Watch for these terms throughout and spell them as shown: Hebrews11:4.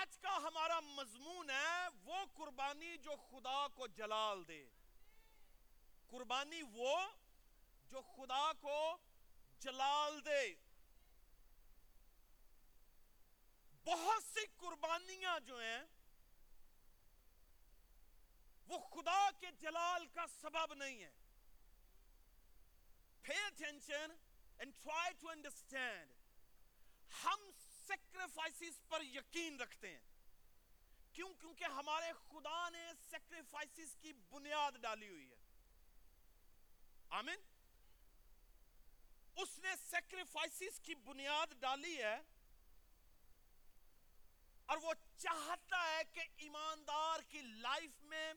آج کا ہمارا مضمون ہے وہ قربانی جو خدا کو جلال دے. قربانی وہ جو خدا کو جلال دے. بہت سی قربانیاں جو ہیں وہ خدا کے جلال کا سبب نہیں ہے. Pay attention and try to understand. ہم سیکریفائسز پر یقین رکھتے ہیں کیونکہ ہمارے خدا نے سیکریفائسز کی بنیاد ڈالی ہوئی ہے. آمین. اس نے سیکریفائسز کی بنیاد ڈالی ہے اور وہ چاہتا ہے کہ ایماندار کی لائف میں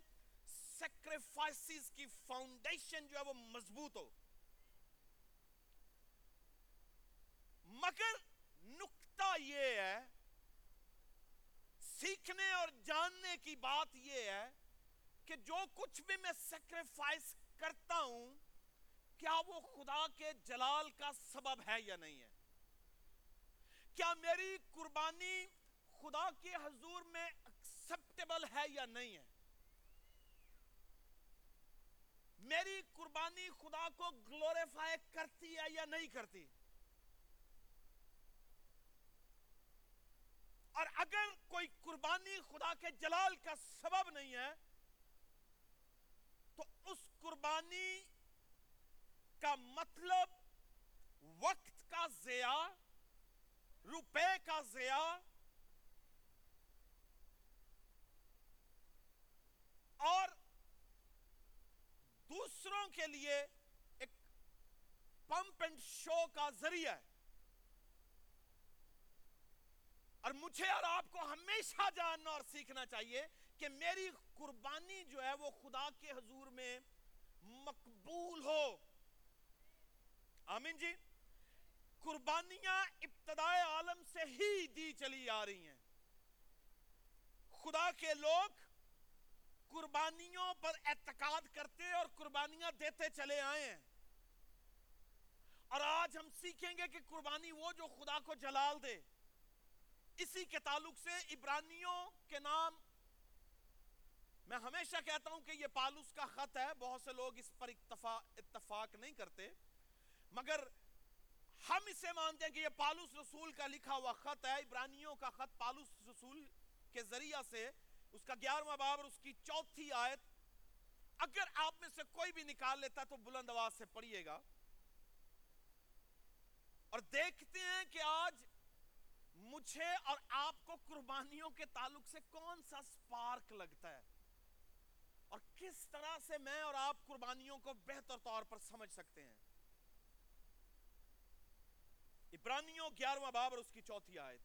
سیکریفائسز کی فاؤنڈیشن جو ہے وہ مضبوط ہو. مگر نقطہ یہ ہے، سیکھنے اور جاننے کی بات یہ ہے کہ جو کچھ بھی میں سیکریفائس کرتا ہوں کیا وہ خدا کے جلال کا سبب ہے یا نہیں ہے؟ کیا میری قربانی خدا کے حضور میں ایکسیپٹیبل ہے یا نہیں ہے؟ میری قربانی خدا کو گلوریفائی کرتی ہے یا نہیں کرتی؟ اور اگر کوئی قربانی خدا کے جلال کا سبب نہیں ہے تو اس قربانی کا مطلب وقت کا ضیاع، روپے کا ضیاع اور دوسروں کے لیے ایک پمپ اینڈ شو کا ذریعہ ہے. اور مجھے اور آپ کو ہمیشہ جاننا اور سیکھنا چاہیے کہ میری قربانی جو ہے وہ خدا کے حضور میں مقبول ہو. آمین جی. قربانیاں ابتدائے عالم سے ہی دی چلی آ رہی ہیں. خدا کے لوگ قربانیوں پر اعتقاد کرتے اور قربانیاں دیتے چلے آئے ہیں. اور آج ہم سیکھیں گے کہ قربانی وہ جو خدا کو جلال دے. اسی کے تعلق سے عبرانیوں کے نام، میں ہمیشہ کہتا ہوں کہ یہ پالوس کا خط ہے، بہت سے لوگ اس پر اتفاق نہیں کرتے مگر ہم اسے مانتے ہیں کہ یہ پالوس رسول کا لکھا ہوا خط ہے. عبرانیوں کا خط پالوس رسول کے ذریعہ سے، اس کا 11واں باب اور اس کی 4تھی آیت، اگر آپ میں سے کوئی بھی نکال لیتا تو بلند آواز سے پڑھیے گا. اور دیکھتے ہیں کہ آج مجھے اور آپ کو قربانیوں کے تعلق سے کون سا سپارک لگتا ہے اور کس طرح سے میں اور آپ قربانیوں کو بہتر طور پر سمجھ سکتے ہیں. عبرانیوں 11واں باب اور اس کی 4تھی آیت.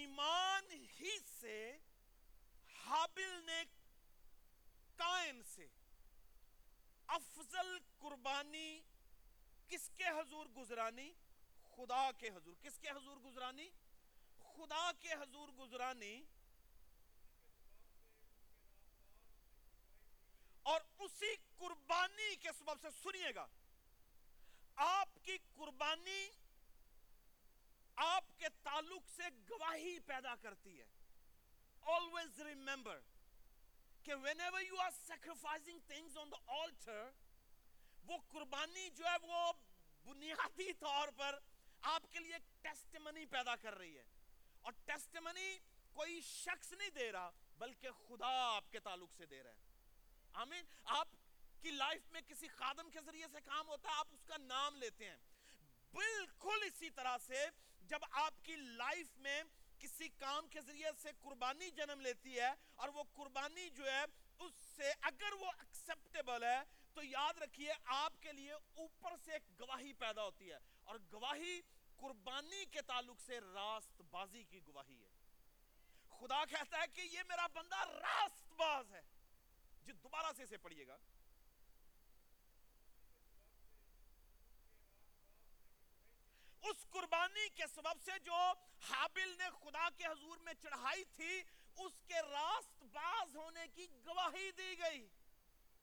ایمان ہی سے حابل نے قائن سے افضل قربانی کس کے حضور گزرانی؟ خدا کے حضور. کس کے حضور گزرانی؟ خدا کے حضور گزرانی. اور اسی قربانی کے سبب سے، سنیے گا، آپ کی قربانی آپ کے تعلق سے گواہی پیدا کرتی ہے. Always remember کہ whenever you are sacrificing things on the altar، وہ قربانی جو ہے وہ بنیادی طور پر آپ کے لیے ٹیسٹیمنی پیدا کر رہی ہے. اور ٹیسٹیمنی کوئی شخص نہیں دے رہا بلکہ خدا آپ کے تعلق سے دے رہا ہے. آمین. آپ کی لائف میں کسی خادم کے ذریعے سے کام ہوتا ہے، آپ اس کا نام لیتے ہیں. بالکل اسی طرح سے جب آپ کی لائف میں کسی کام کے ذریعے سے قربانی جنم لیتی ہے اور وہ قربانی جو ہے اس سے اگر وہ ایکسیپٹیبل ہے تو یاد رکھیے آپ کے لیے اوپر سے ایک گواہی پیدا ہوتی ہے. اور گواہی قربانی کے تعلق سے راست بازی کی گواہی ہے. خدا کہتا ہے کہ یہ میرا بندہ راست باز ہے. جو دوبارہ سے اسے پڑھیے گا. اس قربانی کے سبب سے جو حابل نے خدا کے حضور میں چڑھائی تھی اس کے راست باز ہونے کی گواہی دی گئی.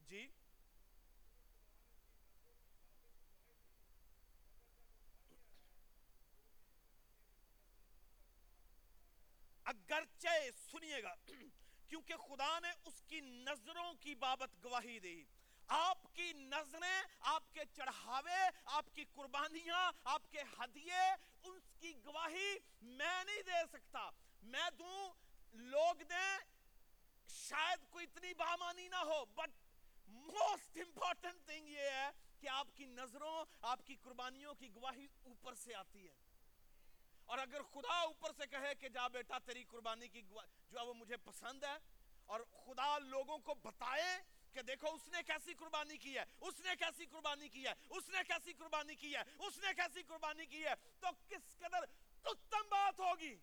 جی اگرچہ سنیے گا کیونکہ خدا نے اس کی نظروں کی بابت گواہی دی. آپ کی نظریں، آپ کے چڑھاوے، آپ کی قربانیاں، آپ کے ہدیے، ان کی گواہی میں نہیں دے سکتا. میں دوں، لوگ دیں، شاید کوئی اتنی بامانی نہ ہو، بٹ موسٹ امپورٹنٹ تھنگ یہ ہے کہ آپ کی نظروں، آپ کی قربانیوں کی گواہی اوپر سے آتی ہے. اور اگر خدا اوپر سے کہے کہ جا بیٹا تیری قربانی کی جو ہے وہ مجھے پسند ہے، اور خدا لوگوں کو بتائے کہ دیکھو اس نے کیسی قربانی کی ہے، اس نے کیسی قربانی کی ہے، اس نے کیسی قربانی کی ہے، اس نے کیسی قربانی کی ہے، تو کس قدر اتم بات ہوگی.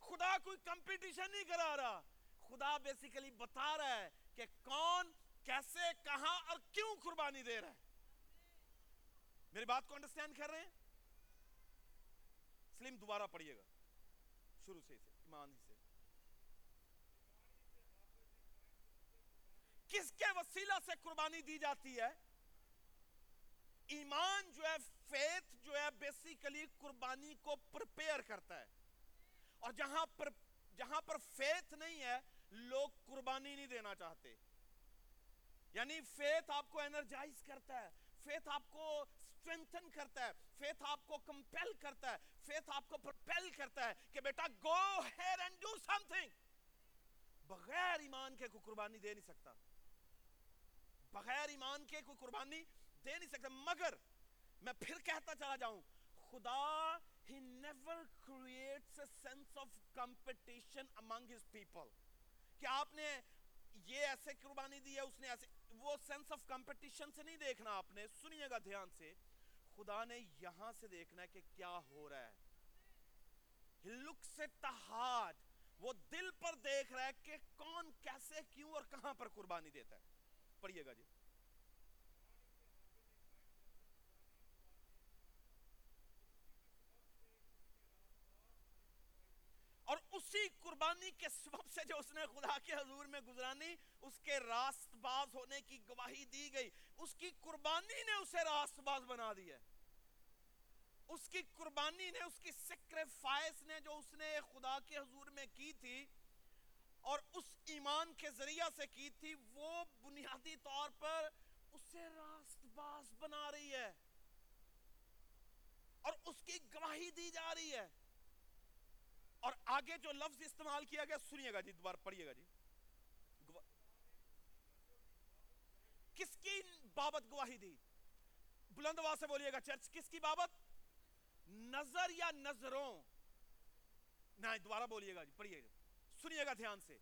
خدا کوئی کمپٹیشن نہیں کرا رہا، خدا بیسیکلی بتا رہا ہے کہ کون، کیسے، کہاں اور کیوں قربانی دے رہا ہے. میری بات کو انڈرسٹینڈ کر رہے ہیں؟ سلیم دوبارہ پڑھیے گا شروع سے، اسے ایمان ہی سے. کس کے وسیلہ سے قربانی دی جاتی ہے؟ ایمان جو ہے، فیتھ جو ہے، بیسیکلی قربانی کو پریپیئر کرتا ہے. اور جہاں پر فیتھ نہیں ہے، لوگ قربانی نہیں دینا چاہتے. یعنی فیتھ آپ کو انرجائز کرتا ہے، فیتھ آپ کو اسٹرینتھن کرتا ہے، فیتھ آپ کو کمپیل کرتا ہے، فیتھ آپ کو پرپیل کرتا ہے کہ بیٹا go here and do something. بغیر ایمان کے کوئی قربانی دے نہیں سکتا، بغیر ایمان کے کوئی قربانی دے نہیں سکتا. مگر میں پھر کہتا چلا جاؤں، خدا he never creates a sense of competition among his people کہ آپ نے یہ ایسے قربانی دی ہے، اس نے ایسے. وہ سینس آف کمپٹیشن سے نہیں دیکھنا آپ نے. سنیے گا دھیان سے، خدا نے یہاں سے دیکھنا ہے کہ کیا ہو رہا ہے. he looks at the heart. وہ دل پر دیکھ رہا ہے کہ کون، کیسے، کیوں اور کہاں پر قربانی دیتا ہے. پڑھیے گا جی. اور اسی قربانی کے سبب سے جو اس نے خدا کے حضور میں گزرانی، اس کے راست باز ہونے کی گواہی دی گئی. اس کی قربانی نے اسے راست باز بنا دیا. اس کی قربانی نے، اس کی سیکریفائس نے جو اس نے خدا کے حضور میں کی تھی اور اس ایمان کے ذریعہ سے کی تھی، وہ بنیادی طور پر اسے راست باز بنا رہی ہے اور اس کی گواہی دی جا رہی ہے. اور آگے جو لفظ استعمال کیا گیا، سنیے گا جی، دوبارہ پڑھیے گا جی. کس کی بابت گواہی دی؟ بلند آواز سے بولیے گا چرچ، کس کی بابت؟ نظر یا نظروں؟ نہیں، دوبارہ بولیے گا جی، پڑھیے گا. سنیے گا دھیان سے،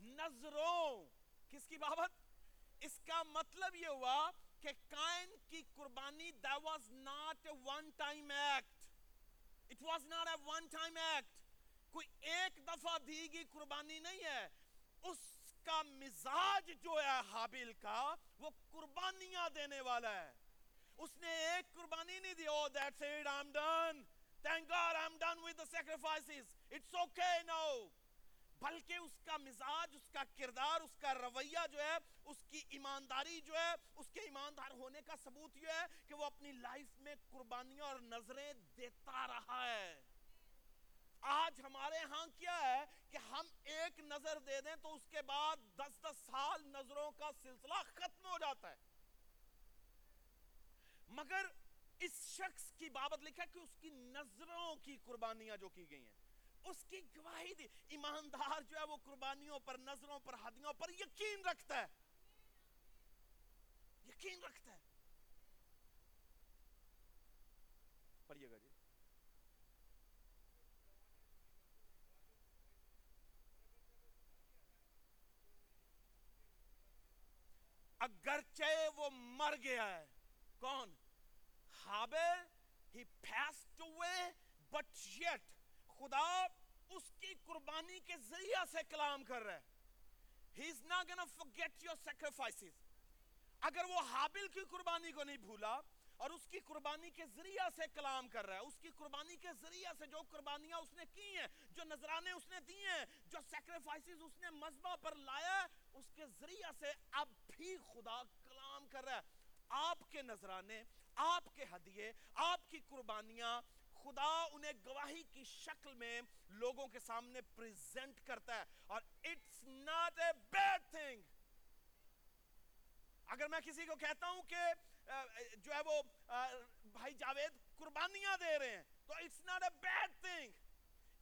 نظروں، کس کی بابت؟ اس کا مطلب یہ ہوا کہ کائن کی قربانی that was not a one time act. It was not a one time act. کوئی ایک دفعہ دی گئی قربانی نہیں ہے. اس کا مزاج جو ہے حابیل کا، وہ قربانیاں دینے والا ہے. اس نے ایک قربانی نہیں دی. Oh, that's it, I'm done. Thank God, I'm done with the sacrifices. It's okay now. بلکہ اس کا مزاج، اس کا کردار، اس کا رویہ جو ہے، اس کی ایمانداری جو ہے، اس کے ایماندار ہونے کا ثبوت یہ ہے کہ وہ اپنی لائف میں قربانیاں اور نظریں دیتا رہا ہے. آج ہمارے ہاں کیا ہے کہ ہم ایک نظر دے دیں تو اس کے بعد 10 سال نظروں کا سلسلہ ختم ہو جاتا ہے. مگر اس شخص کی بابت لکھا کہ اس کی نظروں کی قربانیاں جو کی گئی ہیں، اس کی گواہی دی. ایماندار جو ہے وہ قربانیوں پر، نظروں پر، ہدیوں پر یقین رکھتا ہے، یقین رکھتا ہے. پڑھیے گا جی. اگرچہ وہ مر گیا ہے، کون؟ حابیل. he passed away, but yet خدا اس کی قربانی کے ذریعہ سے کلام کر رہا ہے. he is not gonna forget your sacrifices. اگر وہ حابیل کی قربانی کو نہیں بھولا اور اس کی قربانی کے ذریعہ سے کلام کر رہا ہے، اس کی قربانی کے ذریعہ سے جو قربانیاں اس نے کی ہیں، جو نذرانے اس نے دی ہیں، جو سیکریفائسز اس نے مذبح پر لایا، اس کے ذریعہ سے اب بھی خدا کلام کر رہا ہے. آپ کے نذرانے، آپ کے ہدیے، آپ کی قربانیاں خدا انہیں گواہی کی شکل میں لوگوں کے سامنے پریزنٹ کرتا ہے. اور it's not a bad thing. اگر میں کسی کو کہتا ہوں کہ جو ہے وہ بھائی جاوید قربانیاں دے رہے ہیں, تو it's not a bad thing,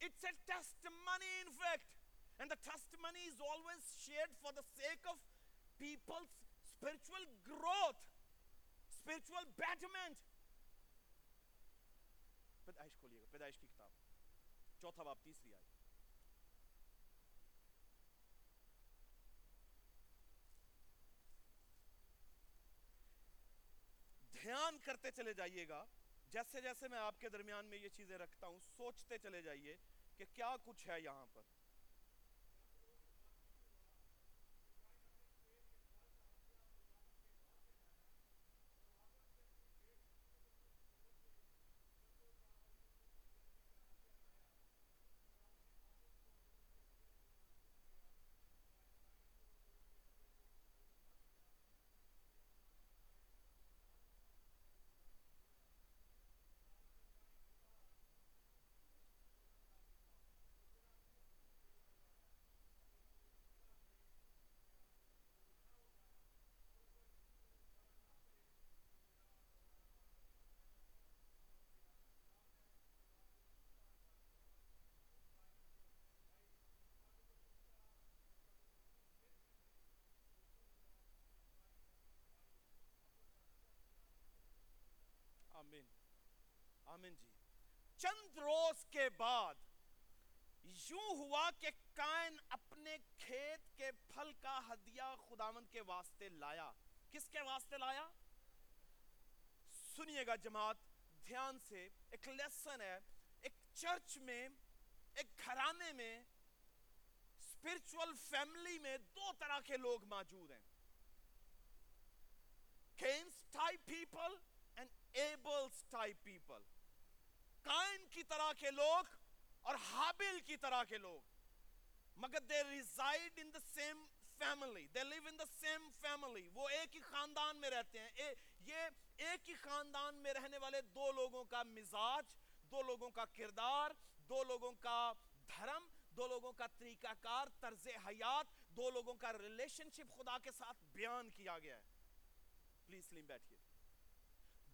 it's a testimony in fact, and the testimony is always shared for the sake of Peoples spiritual growth, spiritual betterment. پیدائش کھولیے گا, پیدائش کی کتاب 4 باب 3 آیت. دھیان کرتے چلے جائیے گا, جیسے جیسے میں آپ کے درمیان میں یہ چیزیں رکھتا ہوں سوچتے چلے جائیے کہ کیا کچھ ہے یہاں پر. آمین آمین جی. چند روز کے بعد یوں ہوا کہ کائن اپنے کھیت کے پھل کا ہدیہ خداوند کے واسطے لایا. کس کے واسطے لایا؟ سنیے گا جماعت دھیان سے, ایک لیسن ہے. ایک چرچ میں, ایک گھرانے میں, اسپرچل فیملی میں 2 طرح کے لوگ موجود ہیں. Cain's type people and Abel's type people. کائن کی طرح کے لوگ اور حابل کی طرح کے لوگ, مگر they reside in the same family, they live in the same family. وہ ایک ہی خاندان میں رہتے ہیں. یہ ایک ہی خاندان میں رہنے والے 2 لوگوں کا مزاج, 2 لوگوں کا کردار, 2 لوگوں کا دھرم, 2 لوگوں کا طریقہ کار, طرز حیات, 2 لوگوں کا ریلیشن شپ خدا کے ساتھ بیان کیا گیا ہے. پلیز سلیم بیٹھیے.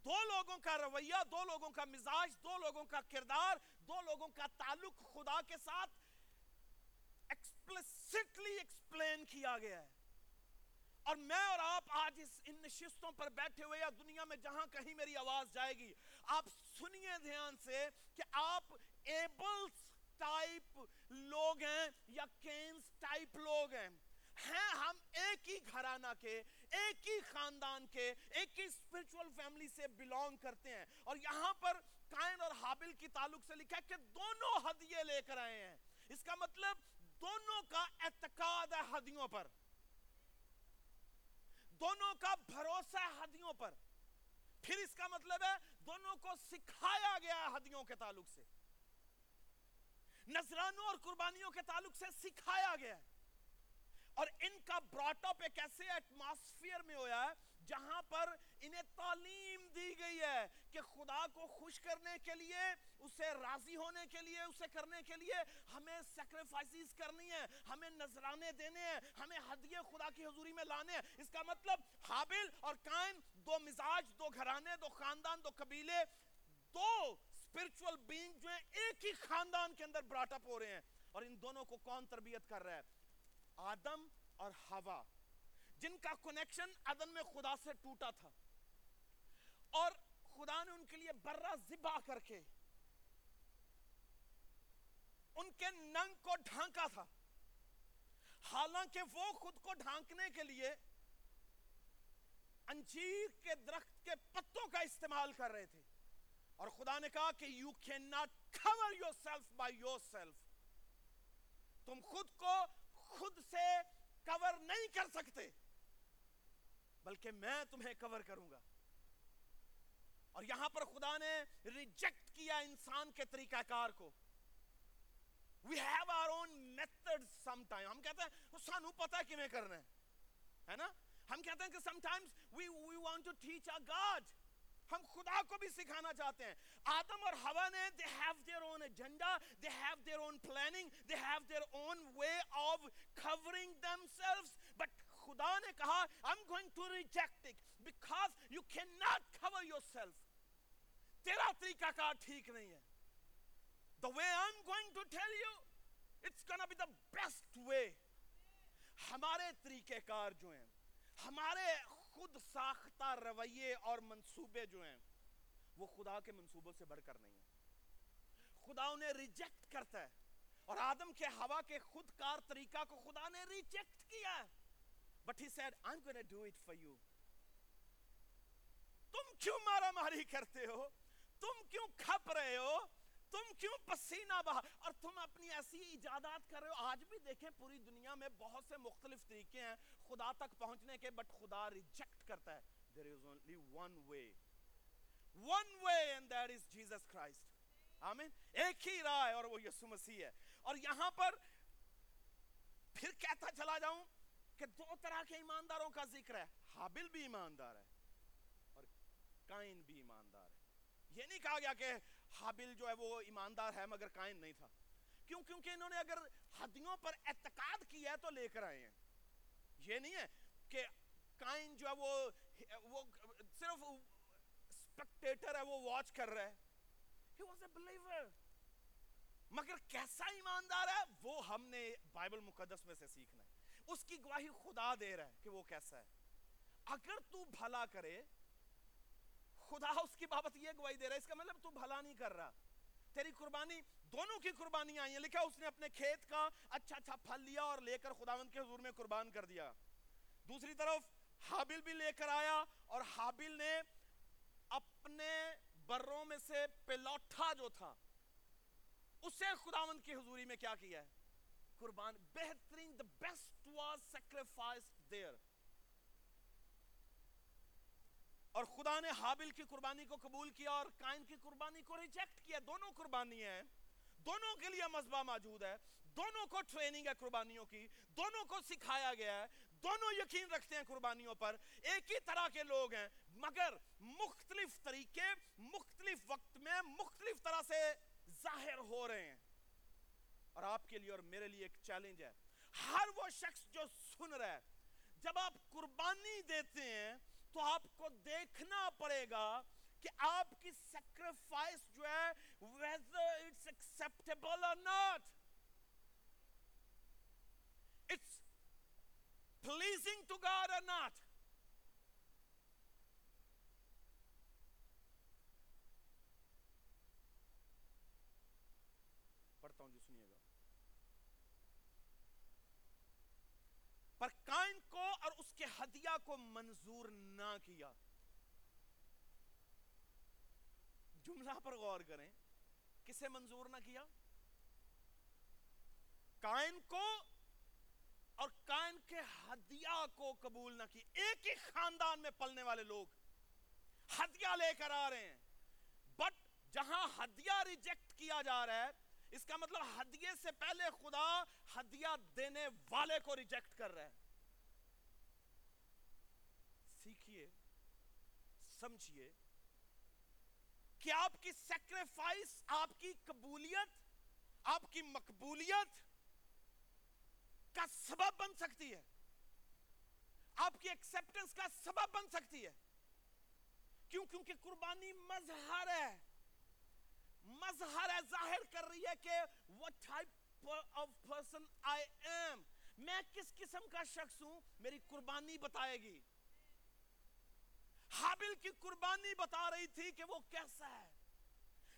2 لوگوں کا رویہ, 2 لوگوں کا مزاج, 2 لوگوں کا کردار, 2 لوگوں کا تعلق خدا کے ساتھ ایکسپلسٹلی ایکسپلین کیا گیا ہے. اور میں اور آپ آج ان نشستوں پر بیٹھے ہوئے یا دنیا میں جہاں کہیں میری آواز جائے گی, آپ سنیے دھیان سے کہ آپ ایبلز ٹائپ لوگ ہیں یا کینز ٹائپ لوگ ہیں. ہم ایک ہی گھرانہ کے, ایک ہی خاندان کے, ایک ہی اسپرچول فیملی سے بلونگ کرتے ہیں. اور یہاں پر کائن اور حابل کی تعلق سے لکھا ہے کہ دونوں ہدیے لے کر آئے ہیں. اس کا مطلب دونوں کا اعتقاد ہے ہدیوں پر, دونوں کا بھروسہ ہے ہدیوں پر. پھر اس کا مطلب ہے دونوں کو سکھایا گیا ہے ہدیوں کے تعلق سے, نذرانوں اور قربانیوں کے تعلق سے سکھایا گیا ہے. اور ان کا براٹ اپ ایک ایسے ایٹماسفیئر میں ہوا ہے جہاں پر انہیں تعلیم دی گئی ہے کہ خدا کو خوش کرنے کے لیے, اسے راضی ہونے کے لیے, اسے کرنے کے لیے ہمیں سیکریفائسز کرنی ہیں, ہمیں نذرانے دینے ہیں, ہمیں ہدیے خدا کی حضوری میں لانے ہیں. اس کا مطلب حابل اور کائن 2 مزاج, 2 گھرانے, 2 خاندان, 2 قبیلے, 2 اسپرچول بینگ جو ہیں ایک ہی خاندان کے اندر براٹ اپ ہو رہے ہیں. اور ان دونوں کو کون تربیت کر رہا ہے؟ آدم اور ہوا, جن کا کنیکشن عدن میں خدا سے ٹوٹا تھا, اور خدا نے ان کے لیے برہ ذبح کر کے ان کے ننگ کو ڈھانکا تھا, حالانکہ وہ خود کو ڈھانکنے کے لیے انجیر کے درخت کے پتوں کا استعمال کر رہے تھے. اور خدا نے کہا کہ you can not cover your self by your self, تم خود کو خود سے کور نہیں کر سکتے, بلکہ میں تمہیں کور کروں گا. اور یہاں پر خدا نے ریجیکٹ کیا انسان کے طریقہ کار کو. We have our own methods sometimes. ہم کہتے ہیں سانو پتہ کیویں کرنا ہے نا. ہم کہتے ہیں کہ sometimes we want to teach our God ہم خدا کو بھی سکھانا چاہتے ہیں. آدم اور ہوا نے they have their own agenda, they have their own planning, they have their own way of covering themselves, but خدا نے کہا I'm going to reject it because you cannot cover yourself. تیرا طریقہ کار ٹھیک نہیں ہے. The way I'm going to tell you, it's gonna be the best way. ہمارے طریقے کار جو ہیں, ہمارے خود ساختہ رویے اور منصوبے جو ہیں وہ خدا کے منصوبوں سے بڑھ کر نہیں ہیں. خدا انہیں ریجیکٹ کرتا ہے, اور آدم کے ہوا کے خود کار طریقہ کو خدا نے ریجیکٹ کیا ہے. But he said, I'm going to do it for you. تم کیوں مارا ماری کرتے ہو؟ تم کیوں کھپ رہے ہو؟ تم کیوں پسینہ بہا؟ اور تم اپنی ایسی ایجادات کر رہے ہو. آج بھی دیکھیں پوری دنیا میں بہت سے مختلف طریقے ہیں خدا تک پہنچنے کے, بٹ خدا ریجیکٹ کرتا ہے. There is only one way and that is Jesus Christ. آمین. ایک ہی راہ ہے اور وہ یسوع مسیح ہے. اور یہاں پر پھر کہتا چلا جاؤں کہ دو طرح کے ایمانداروں کا ذکر ہے. حابل بھی ایماندار ہے اور کائن بھی ایماندار ہے. یہ نہیں کہا گیا کہ حابل جو ہے وہ ایماندار ہے مگر کائن نہیں تھا. کیوں؟ کیونکہ انہوں نے اگر ہدیوں پر اعتقاد کیا ہے تو لے کر آئے ہیں. یہ نہیں ہے کہ کائن جو ہے وہ صرف اسپیکٹیٹر ہے, وہ واچ کر رہا ہے. He was a believer. مگر کیسا ایماندار ہے وہ ہم نے بائبل مقدس میں سے سیکھنا ہے. اس کی گواہی خدا دے رہا ہے کہ وہ کیسا ہے. اگر تو بھلا کرے, خدا اس کی بابت یہ گواہی دے رہا ہے, اس کا مطلب تو بھلا نہیں کر رہا. تیری قربانی, دونوں کی قربانیاں آئی ہیں. لکھا اس نے اپنے کھیت کا اچھا اچھا پھل لیا اور لے کر خداوند کے حضور میں قربان کر دیا. دوسری طرف حابل بھی لے کر آیا, اور حابل نے اپنے بروں میں سے پلوٹھا جو تھا اسے خداوند کی حضوری میں کیا کیا ہے؟ قربان. بہترین, the best was sacrificed there. اور خدا نے حابل کی قربانی کو قبول کیا اور قائن کی قربانی کو ریجیکٹ کیا. دونوں قربانیاں ہیں, دونوں کے لیے مذبح موجود ہے, دونوں کو ٹریننگ ہے قربانیوں کی, دونوں کو سکھایا گیا ہے, دونوں یقین رکھتے ہیں قربانیوں پر, ایک ہی طرح کے لوگ ہیں, مگر مختلف طریقے مختلف وقت میں مختلف طرح سے ظاہر ہو رہے ہیں. اور آپ کے لیے اور میرے لیے ایک چیلنج ہے. ہر وہ شخص جو سن رہا ہے, جب آپ قربانی دیتے ہیں تو آپ کو دیکھنا پڑے گا کہ آپ کی سیکریفائس جو ہے whether it's acceptable or not, it's pleasing to God or not. پڑھتا ہوں جو سنیے گا. پر کائن کو اور اس کے ہدیہ کو منظور نہ کیا. جملہ پر غور کریں, کسے منظور نہ کیا؟ کائن کو اور کائن کے ہدیہ کو قبول نہ کی. ایک ہی خاندان میں پلنے والے لوگ ہدیہ لے کر آ رہے ہیں, بٹ جہاں ہدیہ ریجیکٹ کیا جا رہا ہے اس کا مطلب ہدیے سے پہلے خدا ہدیہ دینے والے کو ریجیکٹ کر رہا ہے. سیکھیے, سمجھیے کہ آپ کی سیکریفائس, آپ کی قبولیت, آپ کی مقبولیت کا سبب بن سکتی ہے, آپ کی ایکسیپٹنس کا سبب بن سکتی ہے. کیوں؟ کیونکہ قربانی مظہر ہے, مظہر ہے, ظاہر کر رہی ہے کہ what type of person I am, میں کس قسم کا شخص ہوں. میری قربانی بتائے گی. حابل کی قربانی بتا رہی تھی کہ وہ کیسا ہے.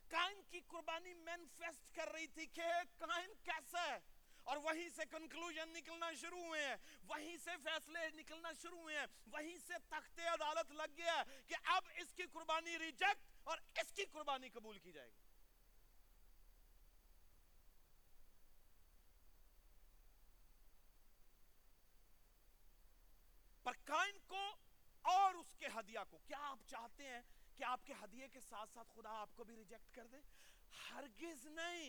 کائن کی قربانی مینیفیسٹ کر رہی تھی کہ کائن کیسا ہے. اور وہیں سے کنکلوژن نکلنا شروع ہوئے ہیں, وہیں سے فیصلے نکلنا شروع ہوئے ہیں, وہیں سے تخت عدالت لگ گیا ہے کہ اب اس کی قربانی ریجیکٹ اور اس کی قربانی قبول کی جائے گی. پر کائن کو اور اس کے ہدیہ کو. کیا آپ چاہتے ہیں کہ آپ کے ہدیے کے ساتھ ساتھ خدا آپ کو بھی ریجیکٹ کر دے؟ ہرگز نہیں.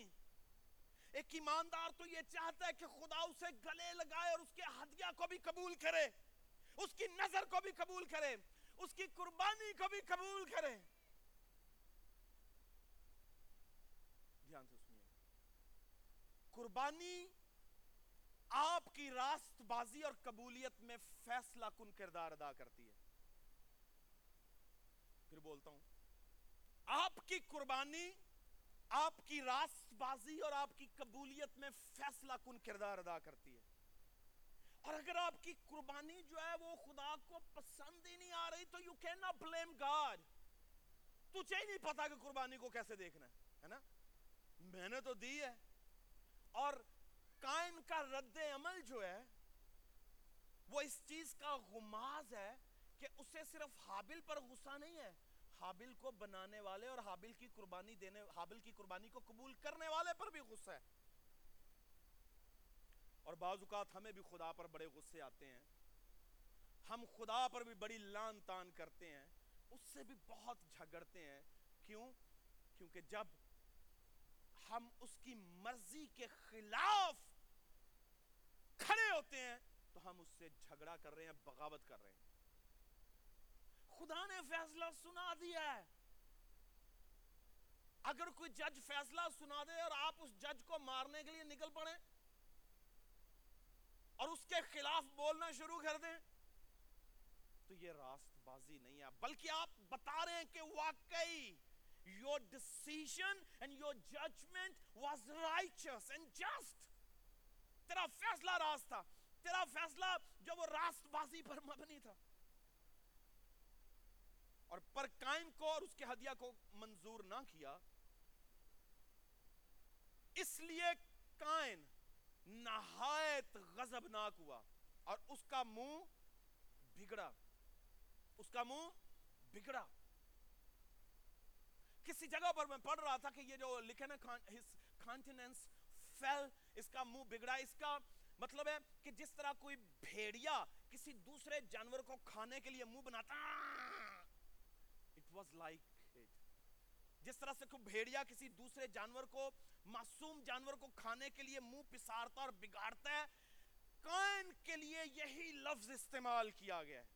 ایک ایماندار تو یہ چاہتا ہے کہ خدا اسے گلے لگائے اور اس کے ہدیہ کو بھی قبول کرے, اس کی نظر کو بھی قبول کرے, اس کی قربانی کو بھی قبول کرے. قربانی آپ کی راست بازی اور قبولیت میں فیصلہ کن کردار ادا کرتی ہے. پھر بولتا ہوں، آپ کی قربانی آپ کی راست بازی اور آپ کی قبولیت میں فیصلہ کن کردار ادا کرتی ہے. اور اگر آپ کی قربانی جو ہے وہ خدا کو پسند ہی نہیں آ رہی تو you can not blame God. تجھے ہی نہیں پتا کہ قربانی کو کیسے دیکھنا ہے نا، میں نے تو دی ہے. اور قائم کا رد عمل جو ہے وہ اس چیز کا غماز ہے کہ اسے صرف حابل پر غصہ نہیں ہے، حابل کو بنانے والے اور حابل کی قربانی کو قبول کرنے والے پر بھی غصہ ہے. اور بعض اوقات ہمیں بھی خدا پر بڑے غصے آتے ہیں، ہم خدا پر بھی بڑی لان تان کرتے ہیں، اس سے بھی بہت جھگڑتے ہیں. کیوں؟ کیونکہ جب ہم اس کی مرضی کے خلاف کھڑے ہوتے ہیں تو ہم اس سے جھگڑا کر رہے ہیں، بغاوت کر رہے ہیں. خدا نے فیصلہ سنا دیا ہے. اگر کوئی جج فیصلہ سنا دے اور آپ اس جج کو مارنے کے لیے نکل پڑیں اور اس کے خلاف بولنا شروع کر دیں تو یہ راست بازی نہیں ہے، بلکہ آپ بتا رہے ہیں کہ واقعی your decision and your judgment was righteous and just. تیرا فیصلہ راست تھا، تیرا فیصلہ جو وہ راست بازی پر مبنی تھا اور پر قائم کو اور اس کے ہدیہ کو منظور نہ کیا. اس لیے کائن نہایت غضبناک ہوا اور اس کا منہ بگڑا. کسی جگہ پر میں پڑھ رہا تھا کہ یہ جو لکھا نا countenance fell، اس کا منہ بگڑا، اس کا مطلب ہے کہ جس طرح کوئی بھیڑیا کسی دوسرے جانور کو کھانے کے لیے منہ بناتا، it was like it. جس طرح سے کوئی بھیڑیا کسی دوسرے جانور کو، معصوم جانور کو کھانے کے لیے منہ پسارتا اور بگاڑتا ہے، کائن کے لیے یہی لفظ استعمال کیا گیا ہے.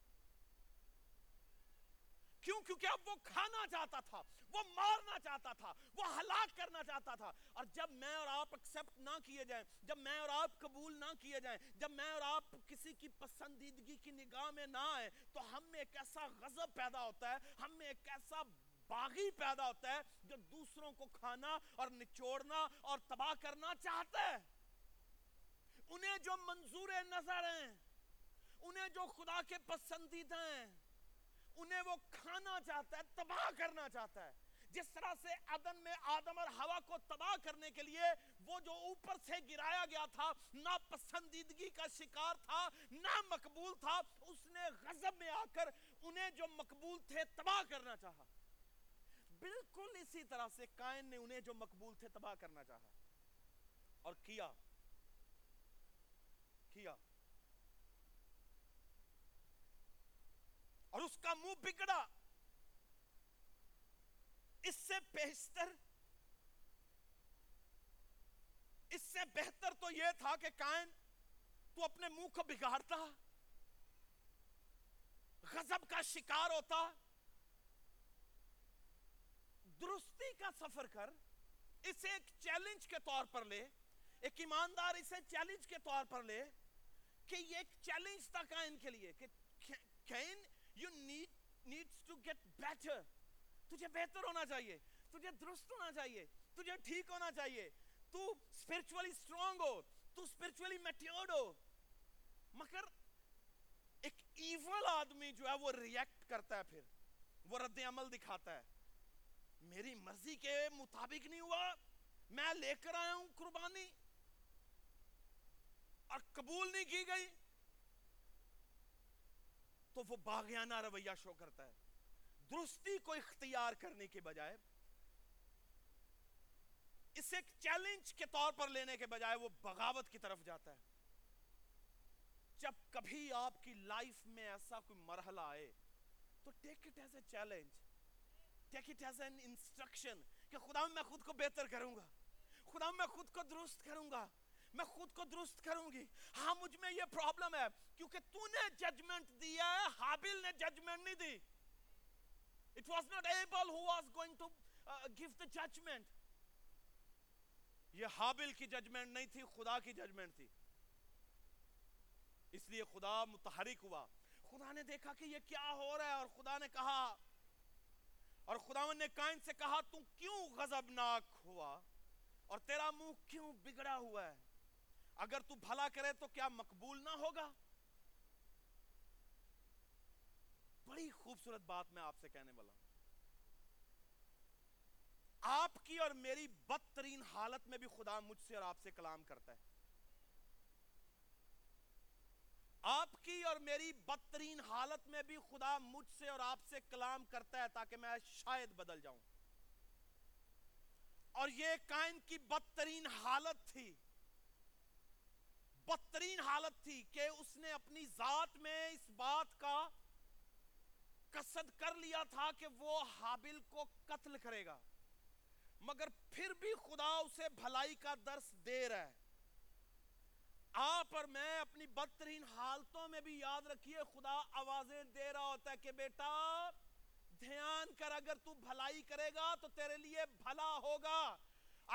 کیوں؟ کیونکہ اب وہ کھانا چاہتا تھا، وہ مارنا چاہتا تھا، وہ ہلاک کرنا چاہتا تھا. اور جب میں اور آپ ایکسیپٹ نہ کیے جائیں، جب میں اور آپ قبول نہ کیے جائیں، جب میں اور آپ کسی کی پسندیدگی کی نگاہ میں نہ آئیں تو ہم میں ایک ایسا غضب پیدا ہوتا ہے، ہم میں ایک ایسا باغی پیدا ہوتا ہے جو دوسروں کو کھانا اور نچوڑنا اور تباہ کرنا چاہتا ہے. انہیں جو منظور نظر ہیں، انہیں جو خدا کے پسندیدہ ہیں، انہیں وہ کھانا چاہتا ہے، تباہ کرنا چاہتا ہے. جس طرح سے عدن میں آدم اور ہوا کو تباہ کرنے کے لیے وہ جو اوپر سے گرایا گیا تھا، نا پسندیدگی کا شکار تھا، نا مقبول تھا، اس نے غضب میں آ کر انہیں جو مقبول تھے تباہ کرنا چاہا. بالکل اسی طرح سے کائن نے انہیں جو مقبول تھے تباہ کرنا چاہا اور کیا اور اس کا منہ بگڑا. اس سے بہتر تو یہ تھا کہ کائن تو اپنے منہ کو بگاڑتا، غضب کا شکار ہوتا، درستی کا سفر کر. اسے ایک چیلنج کے طور پر لے، ایک ایماندار اسے چیلنج کے طور پر لے کہ یہ ایک چیلنج تھا کائن کے لیے کہ کائن You needs to get better. تجھے بہتر ہونا چاہیے، تجھے درست ہونا چاہیے، تجھے ٹھیک ہونا چاہیے. تو spiritually strong ہو، تو spiritually matured ہو. مگر ایک evil آدمی جو ہے وہ react کرتا ہے، پھر وہ رد عمل دکھاتا ہے. میری مرضی کے مطابق نہیں ہوا، میں لے کر آیا ہوں قربانی اور قبول نہیں کی گئی تو وہ باغیانہ رویہ شو کرتا ہے. درستی کو اختیار کرنے کے بجائے، اسے ایک چیلنج کے طور پر لینے کے بجائے وہ بغاوت کی طرف جاتا ہے. جب کبھی آپ کی لائف میں ایسا کوئی مرحلہ آئے تو take it as a challenge, take it as an instruction کہ خدا میں خود کو بہتر کروں گا، خدا میں خود کو درست کروں گا، میں خود کو درست کروں گی. ہاں مجھ میں یہ پرابلم ہے کیونکہ تو نے ججمنٹ دیا ہے، حابل نے ججمنٹ نہیں دی. It was not Abel who was going to give the judgment. یہ حابل کی ججمنٹ نہیں تھی، خدا کی ججمنٹ تھی، اس لیے خدا متحرک ہوا۔ خدا نے دیکھا کہ یہ کیا ہو رہا ہے، اور خدا نے کہا، اور خداوند نے کائن سے کہا، تو کیوں غضبناک ہوا اور تیرا منہ کیوں بگڑا ہوا ہے؟ اگر تو بھلا کرے تو کیا مقبول نہ ہوگا؟ بڑی خوبصورت بات میں آپ سے کہنے والا ہوں، آپ کی اور میری بدترین حالت میں بھی خدا مجھ سے اور آپ سے کلام کرتا ہے۔ آپ کی اور میری بدترین حالت میں بھی خدا مجھ سے اور آپ سے کلام کرتا ہے تاکہ میں شاید بدل جاؤں۔ اور یہ کائن کی بدترین حالت تھی، بدترین حالت تھی کہ اس نے اپنی ذات میں اس بات کا قصد کر لیا تھا کہ وہ حابل کو قتل کرے گا، مگر پھر بھی خدا اسے بھلائی کا درس دے رہا ہے۔ آپ اور میں اپنی بدترین حالتوں میں بھی یاد رکھیے خدا آوازیں دے رہا ہوتا ہے کہ بیٹا دھیان کر، اگر تو بھلائی کرے گا تو تیرے لیے بھلا ہوگا،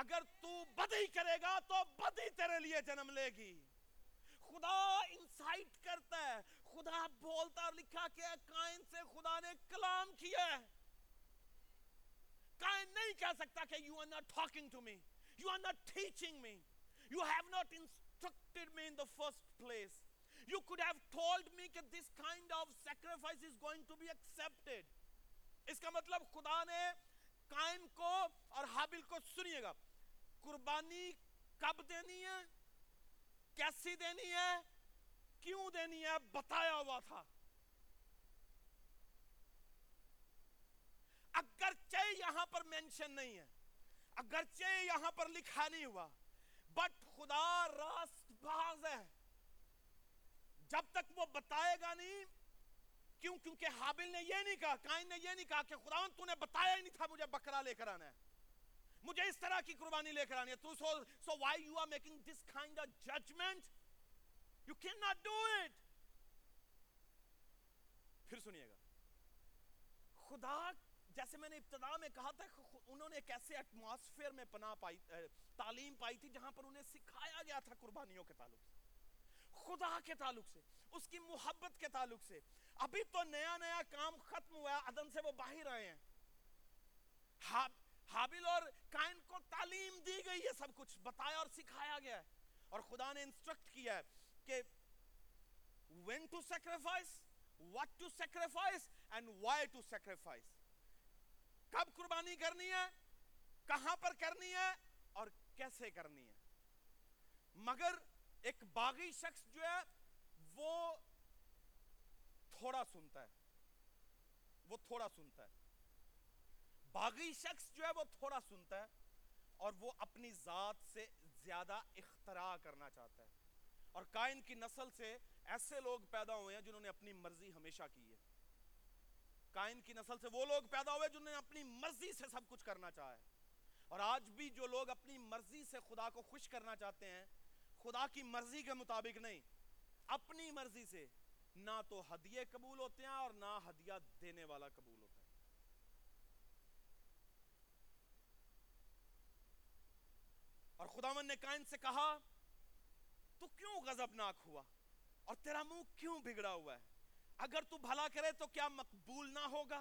اگر تو بدی کرے گا تو بدی تیرے لیے جنم لے گی۔ خدا انسائٹ کرتا ہے، خدا بولتا ہے، لکھا کہ کائن سے خدا نے کلام کیا ہے۔ کائن نہیں کہہ سکتا کہ you are not talking to me, you are not teaching me, you have not instructed me in the first place. You could have told me that this kind of sacrifice is going to be accepted. اس کا مطلب خدا نے قائن کو اور حابل کو، سنیے گا، قربانی کب دینی ہے، کیسی دینی ہے، کیوں دینی ہے، بتایا ہوا تھا۔ اگرچہ یہاں پر مینشن نہیں ہے، اگرچہ یہاں پر لکھا نہیں ہوا، بٹ خدا راست باز ہے، جب تک وہ بتائے گا نہیں۔ کیونکہ حابل نے یہ نہیں کہا، کائن نے یہ نہیں کہا کہ خداوند تو نے بتایا ہی نہیں تھا مجھے بکرا لے کر آنا ہے، مجھے اس طرح کی قربانی لے کر آنی ہے۔ So why you are making this kind of judgment? You cannot do it. پھر سنیے گا، خدا جیسے میں نے ابتدا میں کہا تھا، انہوں نے ایک ایسے ایٹماسفیئر میں پناہ پائی، تعلیم پائی تھی جہاں پر انہیں سکھایا گیا تھا قربانیوں کے تعلق سے، خدا کے تعلق سے، اس کی محبت کے تعلق سے۔ ابھی تو نیا نیا کام ختم ہوا ہے، عدن سے وہ باہر آئے ہیں، حابل اور کائن کو تعلیم دی گئی ہے، سب کچھ بتایا اور سکھایا گیا ہے، اور خدا نے انسٹرکٹ کیا ہے کہ when to sacrifice, what to sacrifice and why to sacrifice. کب قربانی کرنی ہے، کہاں پر کرنی ہے، اور کیسے کرنی ہے۔ مگر ایک باغی شخص جو ہے وہ تھوڑا سنتا ہے، وہ تھوڑا سنتا ہے، باغی شخص جو ہے وہ تھوڑا سنتا ہے، اور وہ اپنی ذات سے زیادہ اختراع کرنا چاہتا ہے۔ اور کائن کی نسل سے ایسے لوگ پیدا ہوئے ہیں جنہوں نے اپنی مرضی ہمیشہ کی ہے۔ کائن کی نسل سے وہ لوگ پیدا ہوئے جنہوں نے اپنی مرضی سے سب کچھ کرنا چاہا ہے، اور آج بھی جو لوگ اپنی مرضی سے خدا کو خوش کرنا چاہتے ہیں، خدا کی مرضی کے مطابق نہیں، اپنی مرضی سے، نہ تو ہدیے قبول ہوتے ہیں اور نہ ہدیہ دینے والا قبول ہوتا ہے۔ اور خداوند نے کائن سے کہا، تو کیوں غضبناک ہوا اور تیرا منہ کیوں بگڑا ہوا ہے؟ اگر تو بھلا کرے تو کیا مقبول نہ ہوگا،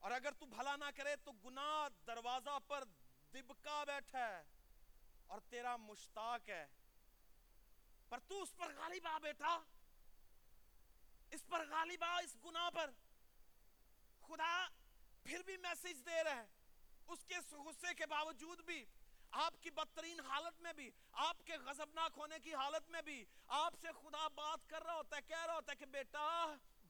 اور اگر تو بھلا نہ کرے تو گناہ دروازہ پر دبکا بیٹھا ہے اور تیرا مشتاق ہے، پر تو اس پر غالب آ بیٹا، اس پر غالب آ، اس گناہ پر۔ خدا پھر بھی میسج دے رہا ہے، اس کے غصے کے باوجود بھی، آپ کی بدترین حالت میں بھی، آپ کے غضبناک ہونے کی حالت میں بھی، آپ سے خدا بات کر رہا ہوتا ہے، کہہ رہا ہوتا ہے کہ بیٹا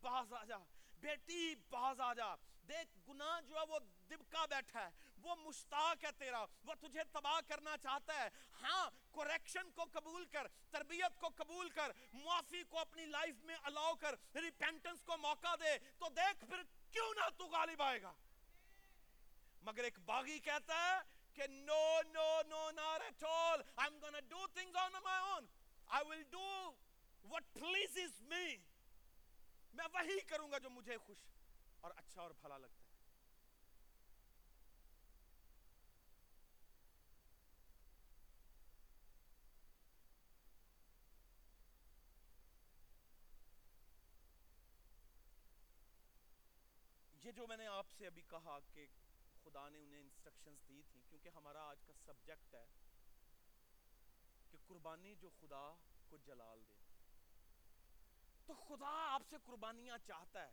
باز آ جا، بیٹی باز آ جا، دیکھ گناہ جو ہے وہ دبکا بیٹھا ہے، وہ مشتاق ہے تیرا، وہ تجھے تباہ کرنا چاہتا ہے۔ ہاں، کریکشن کو قبول کر، تربیت کو قبول کر، معافی کو اپنی لائف میں الاؤ کر، ریپینٹنس کو موقع دے، تو دیکھ پھر کیوں نہ تو غالب آئے گا۔ مگر ایک باغی کہتا ہے کہ no, no, no, not at all. I'm gonna do things on my own. I will do what pleases me. میں وہی کروں گا جو مجھے خوش اور اچھا اور بھلا لگتا ہے۔ یہ جو میں نے آپ سے ابھی کہا کہ خدا نے انہیں انسٹرکشنز دی تھی، کیونکہ ہمارا آج کا سبجیکٹ ہے کہ قربانی جو خدا کو جلال دے، تو خدا آپ سے قربانیاں چاہتا ہے،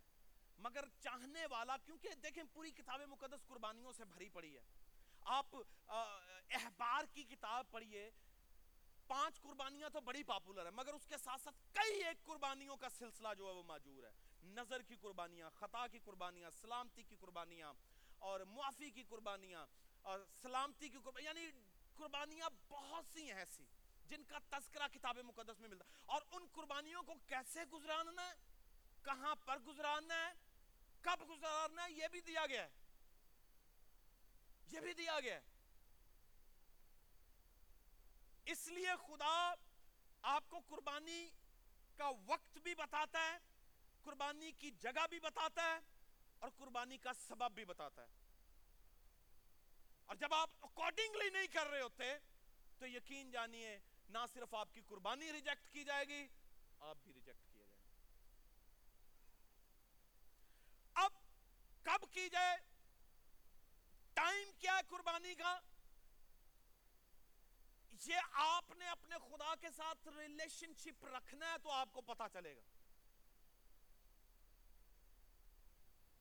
مگر چاہنے والا، کیونکہ دیکھیں پوری کتاب مقدس قربانیوں سے بھری پڑی ہے۔ آپ احبار کی کتاب پڑھیے، 5 قربانیاں تو بڑی پاپولر ہیں، مگر اس کے ساتھ ساتھ کئی ایک قربانیوں کا سلسلہ جو ہے وہ موجود ہے۔ نظر کی قربانیاں، خطا کی قربانیاں، سلامتی کی قربانیاں اور معافی کی قربانیاں اور سلامتی کی قربانیاں، یعنی قربانیاں بہت سی ہیں ایسی جن کا تذکرہ کتاب مقدس میں ملتا ہے، اور ان قربانیوں کو کیسے گزرانا ہے، کہاں پر گزرانا ہے، کب گزرانا ہے، یہ بھی دیا گیا ہے، یہ بھی دیا گیا ہے۔ اس لیے خدا آپ کو قربانی کا وقت بھی بتاتا ہے، قربانی کی جگہ بھی بتاتا ہے، اور قربانی کا سبب بھی بتاتا ہے۔ اور جب آپ اکارڈنگلی نہیں کر رہے ہوتے تو یقین جانیے نہ صرف آپ کی قربانی ریجیکٹ کی جائے گی، آپ بھی ریجیکٹ کیے جائیں گے۔ اب کب کی جائے، ٹائم کیا ہے قربانی کا، یہ آپ نے اپنے خدا کے ساتھ ریلیشن شپ رکھنا ہے تو آپ کو پتا چلے گا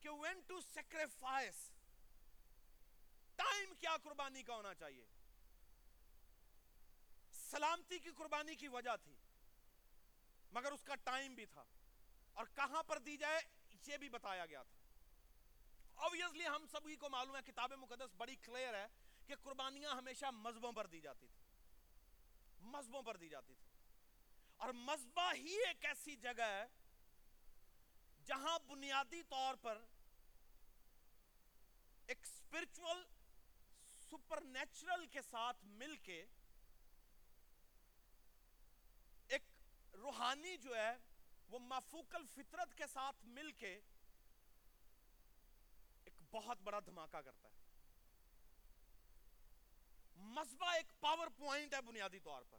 کہ when to sacrifice، ٹائم کیا قربانی کا ہونا چاہیے۔ سلامتی کی قربانی کی وجہ تھی، مگر اس کا ٹائم بھی تھا، اور کہاں پر دی جائے یہ بھی بتایا گیا تھا۔ Obviously ہم سبھی کو معلوم ہے، کتاب مقدس بڑی کلیئر ہے کہ قربانیاں ہمیشہ مذبحوں پر دی جاتی تھی، مذبحوں پر دی جاتی تھی، اور مذبح ہی ایک ایسی جگہ ہے جہاں بنیادی طور پر ایک اسپرچول سپر نیچرل کے ساتھ مل کے ایک روحانی جو ہے وہ مافوق الفطرت کے ساتھ مل کے ایک بہت بڑا دھماکہ کرتا ہے۔ مذبح ایک پاور پوائنٹ ہے بنیادی طور پر،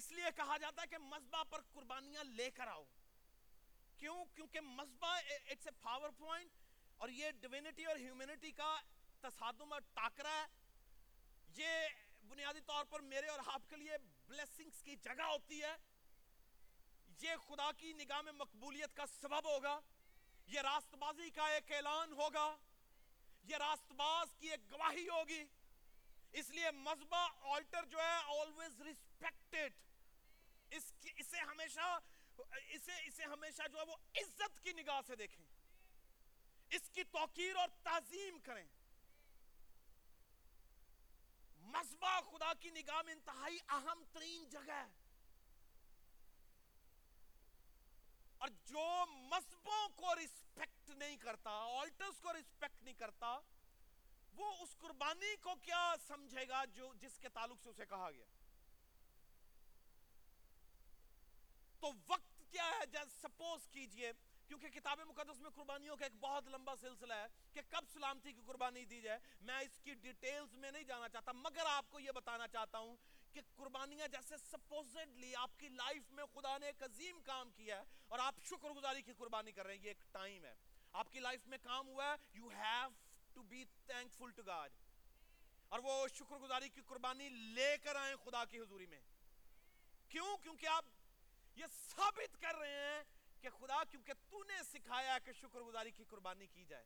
اس لیے کہا جاتا ہے کہ مذبح پر قربانیاں لے کر آؤ۔ کیوں؟ کیونکہ مذبح اٹس اے پاور پوائنٹ، اور یہ ڈیوینٹی اور ہیومینٹی کا تصادم اور ٹاکرا ہے۔ یہ بنیادی طور پر میرے اور آپ کے لیے بلیسنگز کی جگہ ہوتی ہے، یہ خدا کی نگاہ میں مقبولیت کا سبب ہوگا، یہ راست بازی کا ایک اعلان ہوگا، یہ راست باز کی ایک گواہی ہوگی۔ اس لیے مذبح آلٹر جو ہے always respected، اسے ہمیشہ جو ہے وہ عزت کی نگاہ سے دیکھیں، اس کی توقیر اور تعظیم کریں۔ مذبح خدا کی نگاہ میں انتہائی اہم ترین جگہ ہے، اور جو مذبحوں کو رسپیکٹ نہیں کرتا، آلٹرز کو رسپیکٹ نہیں کرتا، وہ اس قربانی کو کیا سمجھے گا جو جس کے تعلق سے اسے کہا گیا۔ تو وقت کیا ہے، جیسے سپوز کیجئے، کیونکہ کتاب مقدس میں قربانیوں کا ایک بہت لمبا سلسلہ ہے کہ کب سلامتی کی قربانی دی جائے، میں اس کی ڈیٹیلز میں نہیں جانا چاہتا، مگر آپ کو یہ بتانا چاہتا ہوں کہ قربانیاں جیسے سپوزڈلی آپ کی لائف میں خدا نے ایک عظیم کام کیا ہے اور آپ شکر گزاری کی قربانی کر رہے ہیں، یہ ایک ٹائم ہے آپ کی لائف میں کام ہوا ہے، you have to be thankful to God, اور وہ شکر گزاری کی قربانی لے کر آئیں خدا کی حضوری میں۔ کیوں؟ کیونکہ آپ یہ ثابت کر رہے ہیں کہ خدا، کیونکہ تو نے سکھایا کہ شکر گزاری کی قربانی کی جائے،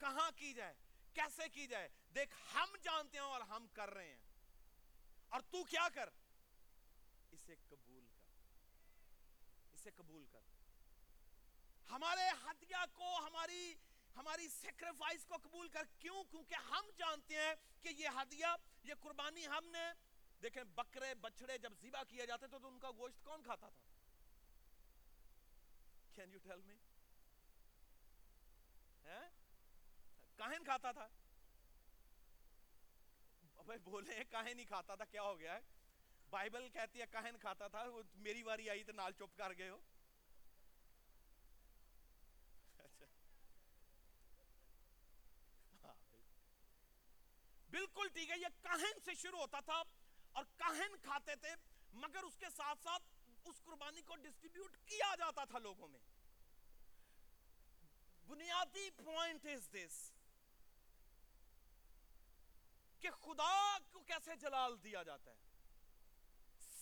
کہاں کی جائے، کیسے کی جائے، دیکھ ہم جانتے ہیں اور ہم کر رہے ہیں، اور تو کیا کر، اسے قبول کر، اسے قبول کر، ہمارے ہدیہ کو، ہماری سیکریفائس کو قبول کر۔ کیوں؟ کیونکہ ہم جانتے ہیں کہ یہ ہدیہ، یہ قربانی ہم نے، دیکھیں بکرے بچڑے جب ذبح کیے جاتے تھے تو ان کا گوشت کون کھاتا تھا؟ Can you tell me? کاہن کھاتا تھا؟ بھائی بولے کاہن ہی کھاتا تھا، کیا ہو گیا ہے؟ بائبل کہتی ہے کاہن کھاتا تھا، وہ میری واری آئی تو نال چپ کر گئے ہو۔ بالکل ٹھیک ہے، یہ کاہن سے شروع ہوتا تھا اور کاہن کھاتے تھے، مگر اس کے ساتھ ساتھ اس قربانی کو ڈسٹریبیوٹ کیا جاتا تھا لوگوں میں۔ بنیادی پوائنٹ از دس کہ خدا کو کیسے جلال دیا جاتا ہے.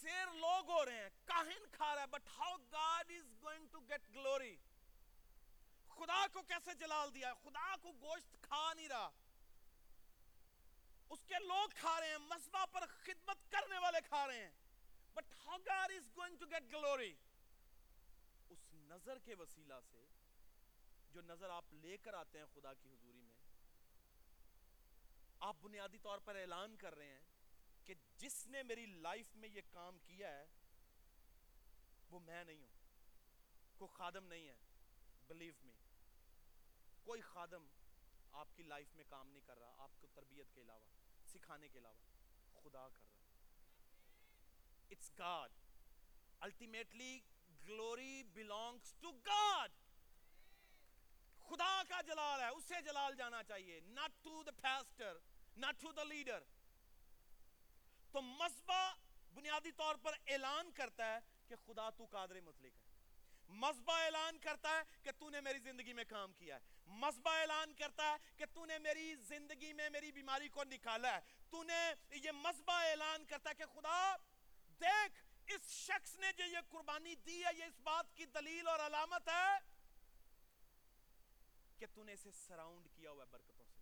سیر لوگ ہو رہے ہیں, کاہن کھا رہا ہے, but how God is going to get glory. خدا کو کیسے جلال دیا ہے؟ خدا کو گوشت کھا نہیں رہا, اس کے لوگ کھا رہے ہیں, مذبح پر خدمت کرنے والے کھا رہے ہیں, but how God is going to get glory. اس نظر کے وسیلہ سے جو نظر آپ لے کر آتے ہیں خدا کی حضوری میں, آپ بنیادی طور پر اعلان کر رہے ہیں کہ جس نے میری لائف میں یہ کام کیا ہے وہ میں نہیں ہوں, کوئی خادم نہیں ہے. بلیو می, کوئی خادم آپ کی لائف میں کام نہیں کر رہا, آپ کو تربیت کے علاوہ, سکھانے کے علاوہ خدا کر رہا ہے. It's God, ultimately glory belongs to God. خدا کا جلال ہے, اسے جلال جانا چاہیے, not to the pastor, not to the leader. تو مذبح بنیادی طور پر اعلان کرتا ہے کہ خدا تو قادر مطلق ہے. مذبح اعلان کرتا ہے کہ تو نے میری زندگی میں کام کیا ہے. مذبح اعلان کرتا ہے کہ تو نے میری زندگی میں میری بیماری کو نکالا ہے. تو نے یہ مذبح اعلان کرتا ہے کہ خدا دیکھ, اس شخص نے جو یہ قربانی دی ہے یہ اس بات کی دلیل اور علامت ہے کہ تو نے اسے سراؤنڈ کیا ہوا ہے برکتوں سے.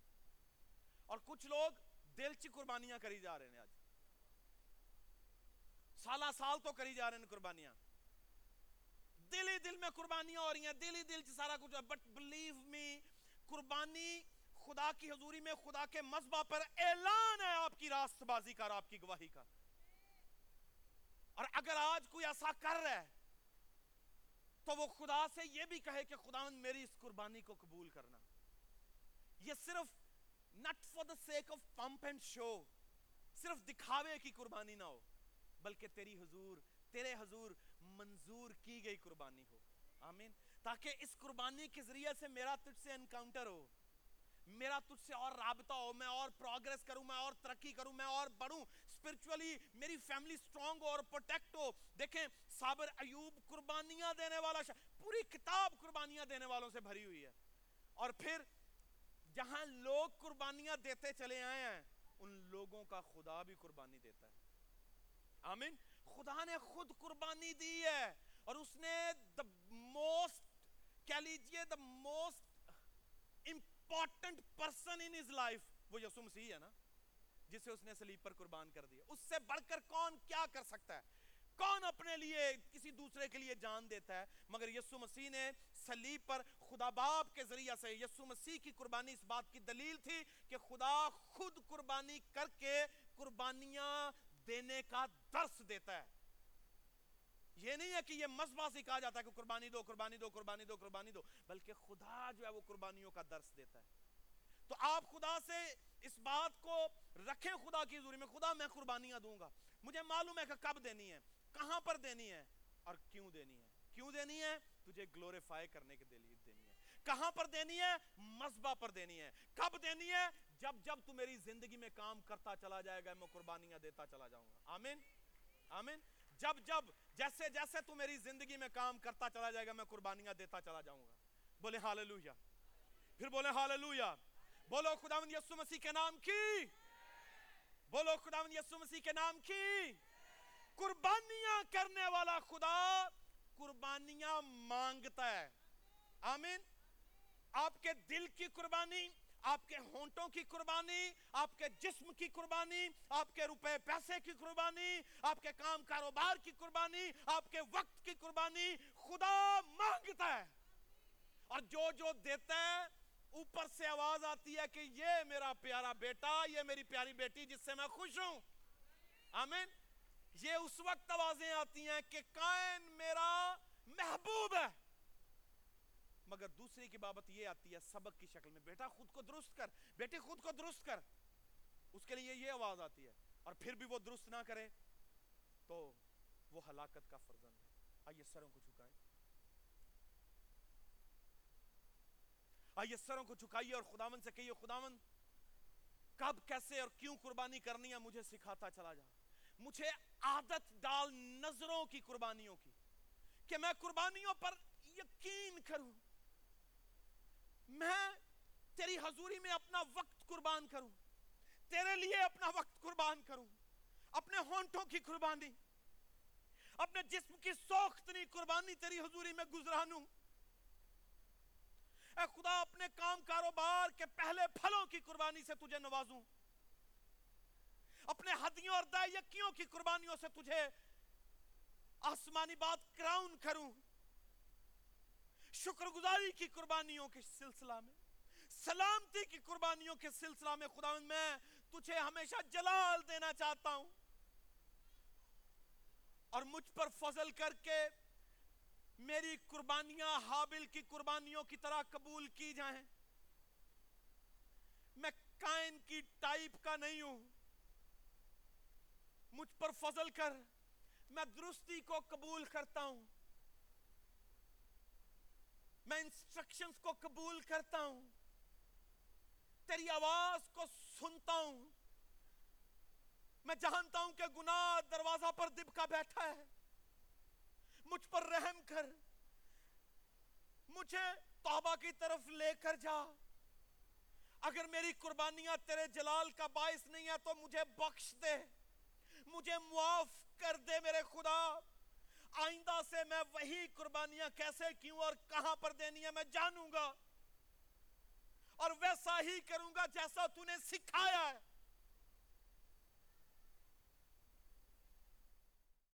اور کچھ لوگ دلچی قربانیاں کری جا رہے ہیں آج, سالہ سال تو کری جا رہے ہیں قربانیاں, دل ہی دل میں قربانیاں ہو رہی ہیں, دل ہی دل سے سارا کچھ. بٹ بلیو می, قربانی خدا کی حضوری میں خدا کے مذبح پر اعلان ہے آپ کی راست بازی کا اور آپ کی گواہی کا. اور اگر آج کوئی ایسا کر رہا ہے تو وہ خدا سے یہ بھی کہے کہ خداوند میری اس قربانی کو قبول کرنا. یہ صرف not for the sake of pump and show, صرف دکھاوے کی قربانی نہ ہو, بلکہ تیری حضور, تیرے حضور منظور کی گئی قربانی ہو. آمین. تاکہ اس قربانی کے ذریعے سے میرا تجھ سے انکاؤنٹر ہو, میرا تجھ سے اور رابطہ ہو, میں اور پروگریس کروں, میں اور ترقی کروں, میں اور بڑھوں اسپرچولی, میری فیملی سٹرونگ ہو اور پروٹیکٹ ہو. دیکھیں صابر ایوب قربانیاں دینے والا پوری کتاب قربانیاں دینے والوں سے بھری ہوئی ہے. اور پھر جہاں لوگ قربانیاں دیتے چلے آئے ہیں ان لوگوں کا خدا بھی قربانی دیتا ہے. آمین. خدا نے خود قربانی دی ہے اور اس نے دا موسٹ, کہہ لیجئے the most important person in his life, وہ یسوع مسیح ہے نا, جسے اس نے صلیب پر قربان کر دیا. اس سے بڑھ کر کون کیا کر سکتا ہے؟ کون اپنے لیے کسی دوسرے کے لیے جان دیتا ہے؟ مگر یسوع مسیح نے صلیب پر خدا باپ کے ذریعہ سے, یسوع مسیح کی قربانی اس بات کی دلیل تھی کہ خدا خود قربانی کر کے قربانیاں دینے کا درس دیتا ہے. یہ نہیں ہے کہ یہ مذبح سے کہا جاتا ہے کہ قربانی دو, قربانی دو, قربانی دو, قربانی دو, بلکہ خدا جو ہے وہ قربانیوں کا درس دیتا ہے. تو آپ خدا سے اس بات کو رکھیں خدا کی حضوری میں, خدا میں قربانیاں دوں گا, مجھے معلوم ہے کہ کب دینی ہے, کہاں پر دینی ہے اور کیوں دینی ہے. کیوں دینی ہے؟ تجھے گلوریفائی کرنے کے لیے دینی ہے. کہاں پر دینی ہے؟ مذبح پر دینی ہے. کب دینی ہے؟ جب جب تو میری زندگی میں کام کرتا چلا جائے گا میں قربانیاں دیتا چلا جاؤں گا. آمین. آمین. جب جب جیسے جیسے تو میری زندگی میں کام کرتا چلا جائے گا میں قربانیاں دیتا چلا جاؤں گا. بولے ہاللویا, پھر بولے ہاللویا, بولو خداوند یسوع مسیح کے نام کی, بولو خداوند یسوع مسیح کے نام کی. قربانیاں کرنے والا خدا قربانیاں مانگتا ہے. آمین. آپ کے دل کی قربانی, آپ کے ہونٹوں کی قربانی, آپ کے جسم کی قربانی, آپ کے روپے پیسے کی قربانی, آپ کے کام کاروبار کی قربانی, آپ کے وقت کی قربانی خدا مانگتا ہے. اور جو جو دیتا ہے اوپر سے آواز آتی ہے کہ یہ میرا پیارا بیٹا, یہ میری پیاری بیٹی جس سے میں خوش ہوں. آمین. یہ اس وقت آوازیں آتی ہیں کہ کائن میرا محبوب ہے, مگر دوسری کی بابت یہ آتی ہے سبق کی شکل میں, بیٹا خود کو درست کر, بیٹے خود کو درست کر. اس کے لیے یہ آواز آتی ہے اور پھر بھی وہ درست نہ کرے تو وہ ہلاکت کا فرزند ہے. آئیے سروں کو جھکائیں, آئیے سروں کو جھکائیے اور خداوند سے کہیے خداوند کب, کیسے اور کیوں قربانی کرنی ہے مجھے سکھاتا چلا جا. مجھے عادت ڈال نظروں کی قربانیوں کی, کہ میں قربانیوں پر یقین کروں, حضوری میں اپنا وقت قربان کروں، تیرے لیے اپنا وقت قربان کروں، اپنے ہونٹوں کی قربانی، اپنے جسم کی سوخت نہیں، قربانی تیری حضوری میں گزرانوں۔ اے خدا، اپنے کام کاروبار کے پہلے پھلوں کی قربانی سے تجھے نوازوں، اپنے ہدیوں اور دائیکیوں کی قربانیوں سے تجھے آسمانی بات کراؤن کروں، شکر گزاری کی قربانیوں کے سلسلہ میں، سلامتی کی قربانیوں کے سلسلہ میں خداوند میں تجھے ہمیشہ جلال دینا چاہتا ہوں، اور مجھ پر فضل کر کے میری قربانیاں حابل کی قربانیوں کی طرح قبول کی جائیں۔ میں کائن کی ٹائپ کا نہیں ہوں، مجھ پر فضل کر، میں درستی کو قبول کرتا ہوں، میں انسٹرکشنز کو قبول کرتا ہوں، تیری آواز کو سنتا ہوں۔ میں جانتا ہوں کہ گناہ دروازہ پر دبکا بیٹھا ہے، مجھ پر رحم کر، مجھے توبہ کی طرف لے کر جا۔ اگر میری قربانیاں تیرے جلال کا باعث نہیں ہے تو مجھے بخش دے، مجھے معاف کر دے میرے خدا۔ آئندہ سے میں وہی قربانیاں کیسے، کیوں اور کہاں پر دینی ہے میں جانوں گا، اور ویسا ہی کروں گا جیسا تو نے سکھایا ہے۔